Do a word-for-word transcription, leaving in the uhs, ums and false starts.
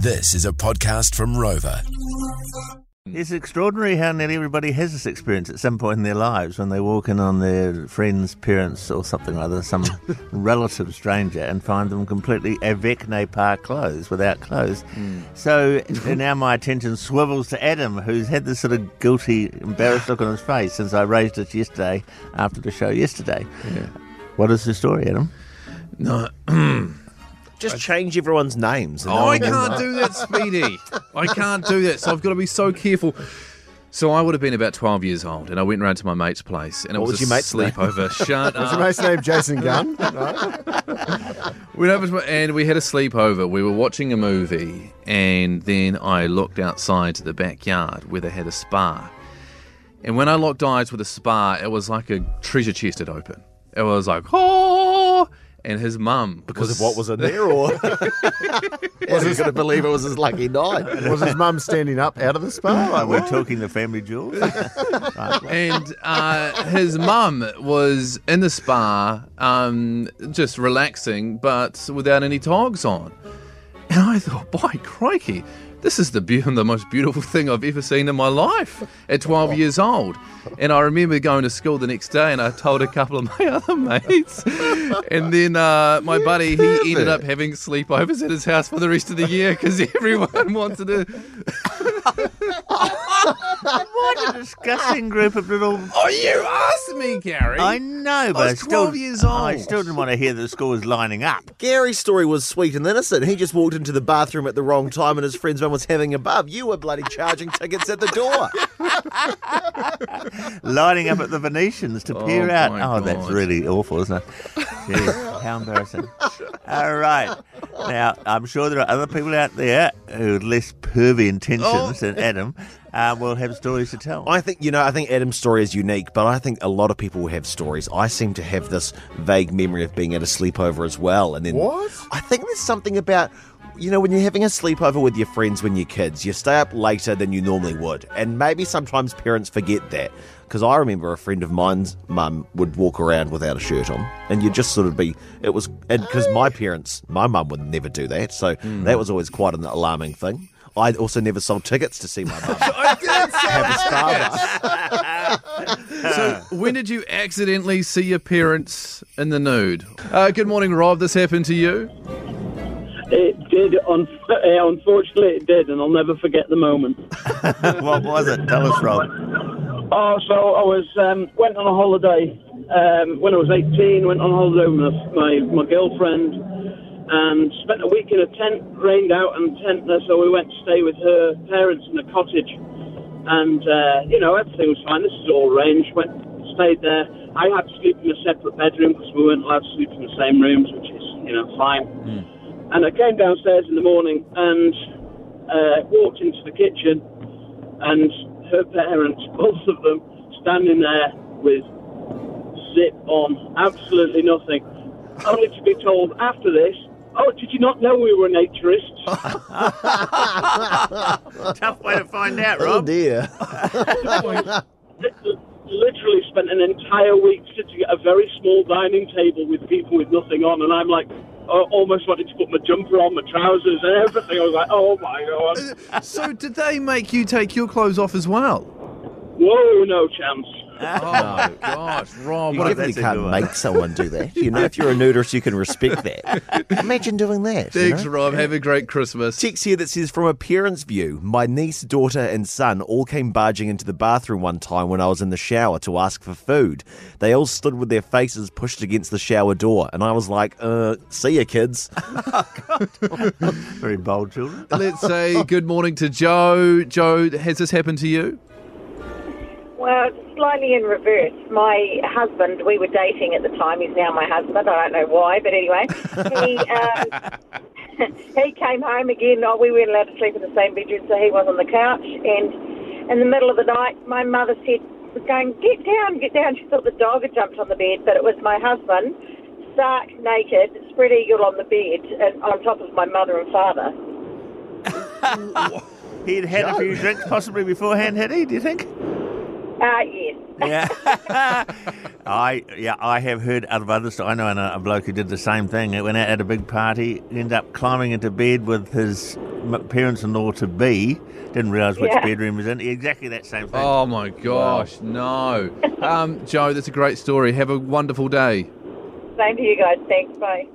This is a podcast from Rover. It's extraordinary how nearly everybody has this experience at some point in their lives when they walk in on their friends, parents or something like that, some relative stranger, and find them completely avec ne pas clothes, without clothes. Mm. So now my attention swivels to Adam, who's had this sort of guilty, embarrassed look on his face since I raised it yesterday, after the show yesterday. Yeah. What is the story, Adam? No... Just change everyone's names. And oh, no I can't that. do that, Speedy. I can't do that, so I've got to be so careful. So I would have been about twelve years old, and I went round to my mate's place, and it what was, was your a sleepover. Shut up. Was your mate's name Jason Gunn? No. We opened and we had a sleepover. We were watching a movie, and then I looked outside to the backyard where they had a spa. And when I locked eyes with a spa, it was like a treasure chest had opened. It was like, oh... And his mum... Because was... of what was in there, or... was he going to believe it was his lucky night? Was his mum standing up out of the spa? Like, we're talking the family jewels. And uh, his mum was in the spa, um, just relaxing, but without any togs on. And I thought, by crikey, this is the, be- the most beautiful thing I've ever seen in my life at twelve years old. And I remember going to school the next day, and I told a couple of my other mates. And then uh, my buddy, he ended up having sleepovers at his house for the rest of the year because everyone wanted to... What a disgusting group of little... Oh, you asked me, Gary. I know, but I was twelve I still, years old. I still didn't want to hear the school was lining up. Gary's story was sweet and innocent. He just walked into the bathroom at the wrong time and his friend's mum was having a bub. You were bloody charging tickets at the door. Lining up at the Venetians to peer oh, out. Oh, God. That's really awful, isn't it? Jeez, how embarrassing. All right. Now, I'm sure there are other people out there who have less pervy intentions oh. than Adam uh, will have stories to tell. I think, you know, I think Adam's story is unique, but I think a lot of people have stories. I seem to have this vague memory of being at a sleepover as well. And then what? I think there's something about... You know, when you're having a sleepover with your friends when you're kids, you stay up later than you normally would. And maybe sometimes parents forget that. Because I remember a friend of mine's mum would walk around without a shirt on. And you'd just sort of be... It was... Because my parents, my mum would never do that. So mm. that was always quite an alarming thing. I also never sold tickets to see my mum. I did sell tickets! So, when did you accidentally see your parents in the nude? Uh, good morning, Rob. This happened to you? It did, unfortunately it did, and I'll never forget the moment. What was it? Tell us, Rob. Oh, so I was um, went on a holiday um, when I was eighteen, went on holiday with my, my, my girlfriend, and spent a week in a tent, rained out and tentless, so we went to stay with her parents in a cottage. And, uh, you know, everything was fine, this is all arranged, went, stayed there. I had to sleep in a separate bedroom because we weren't allowed to sleep in the same rooms, which is, you know, fine. Mm. And I came downstairs in the morning and uh, walked into the kitchen, and her parents, both of them, standing there with zip on, absolutely nothing. Only to be told after this, oh, did you not know we were naturists? Tough way to find out, Rob. Oh, dear. Literally spent an entire week sitting at a very small dining table with people with nothing on, and I'm like... I almost wanted to put my jumper on, my trousers and everything. I was like, oh my God. So did they make you take your clothes off as well? Whoa, no chance. Oh, gosh, Rob. You definitely can't make someone do that. You know, if you're a nudist, you can respect that. Imagine doing that. Thanks, you know? Rob. Have a great Christmas. Text here that says, from a parent's view, my niece, daughter and son all came barging into the bathroom one time when I was in the shower to ask for food. They all stood with their faces pushed against the shower door, and I was like, uh, see ya, kids. Oh, God. Very bold children. Let's say good morning to Joe. Joe, has this happened to you? Well, slightly in reverse. My husband, we were dating at the time. He's now my husband. I don't know why, but anyway. He um, he came home again. Oh, we weren't allowed to sleep in the same bedroom, so he was on the couch. And in the middle of the night, my mother said, was going, get down, get down. She thought the dog had jumped on the bed, but it was my husband, stark naked, spread eagle on the bed, and on top of my mother and father. He'd had Joe. a few drinks possibly beforehand, had he, do you think? Uh, yes. yeah. I yeah I have heard out of other stories. I know a bloke who did the same thing. It went out at a big party, ended up climbing into bed with his my parents-in-law to be didn't realise which yeah. bedroom was in. Exactly that same thing. Oh my gosh, wow. no. um, Joe, that's a great story. Have a wonderful day. Same to you guys. Thanks. Bye.